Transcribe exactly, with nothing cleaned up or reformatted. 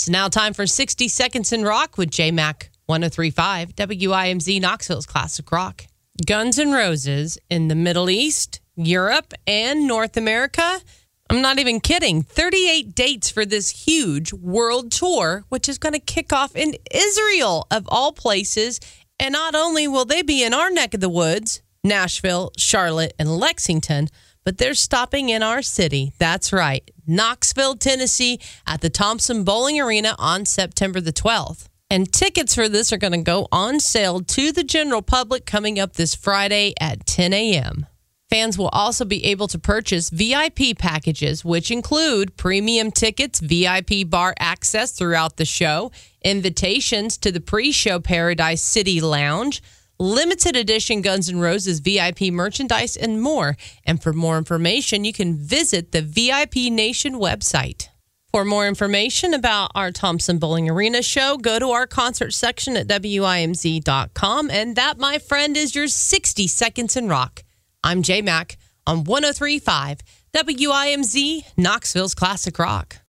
It's now time for sixty seconds in Rock with J MAC ten thirty-five, W I M Z Knoxville's Classic Rock. Guns N' Roses in the Middle East, Europe, and North America. I'm not even kidding. thirty-eight dates for this huge world tour, which is going to kick off in Israel, of all places. And not only will they be in our neck of the woods, Nashville, Charlotte, and Lexington, but they're stopping in our city. That's right. Knoxville, Tennessee, at the Thompson Bowling Arena on September the twelfth. And tickets for this are going to go on sale to the general public coming up this Friday at ten a.m. Fans will also be able to purchase V I P packages, which include premium tickets, V I P bar access throughout the show, invitations to the pre-show Paradise City Lounge, limited edition Guns N' Roses V I P merchandise, and more. And for more information, you can visit the V I P Nation website. For more information about our Thompson Bowling Arena show, go to our concert section at W I M Z dot com. And that, my friend, is your sixty seconds in Rock. I'm J MAC on ten thirty-five, W I M Z, Knoxville's Classic Rock.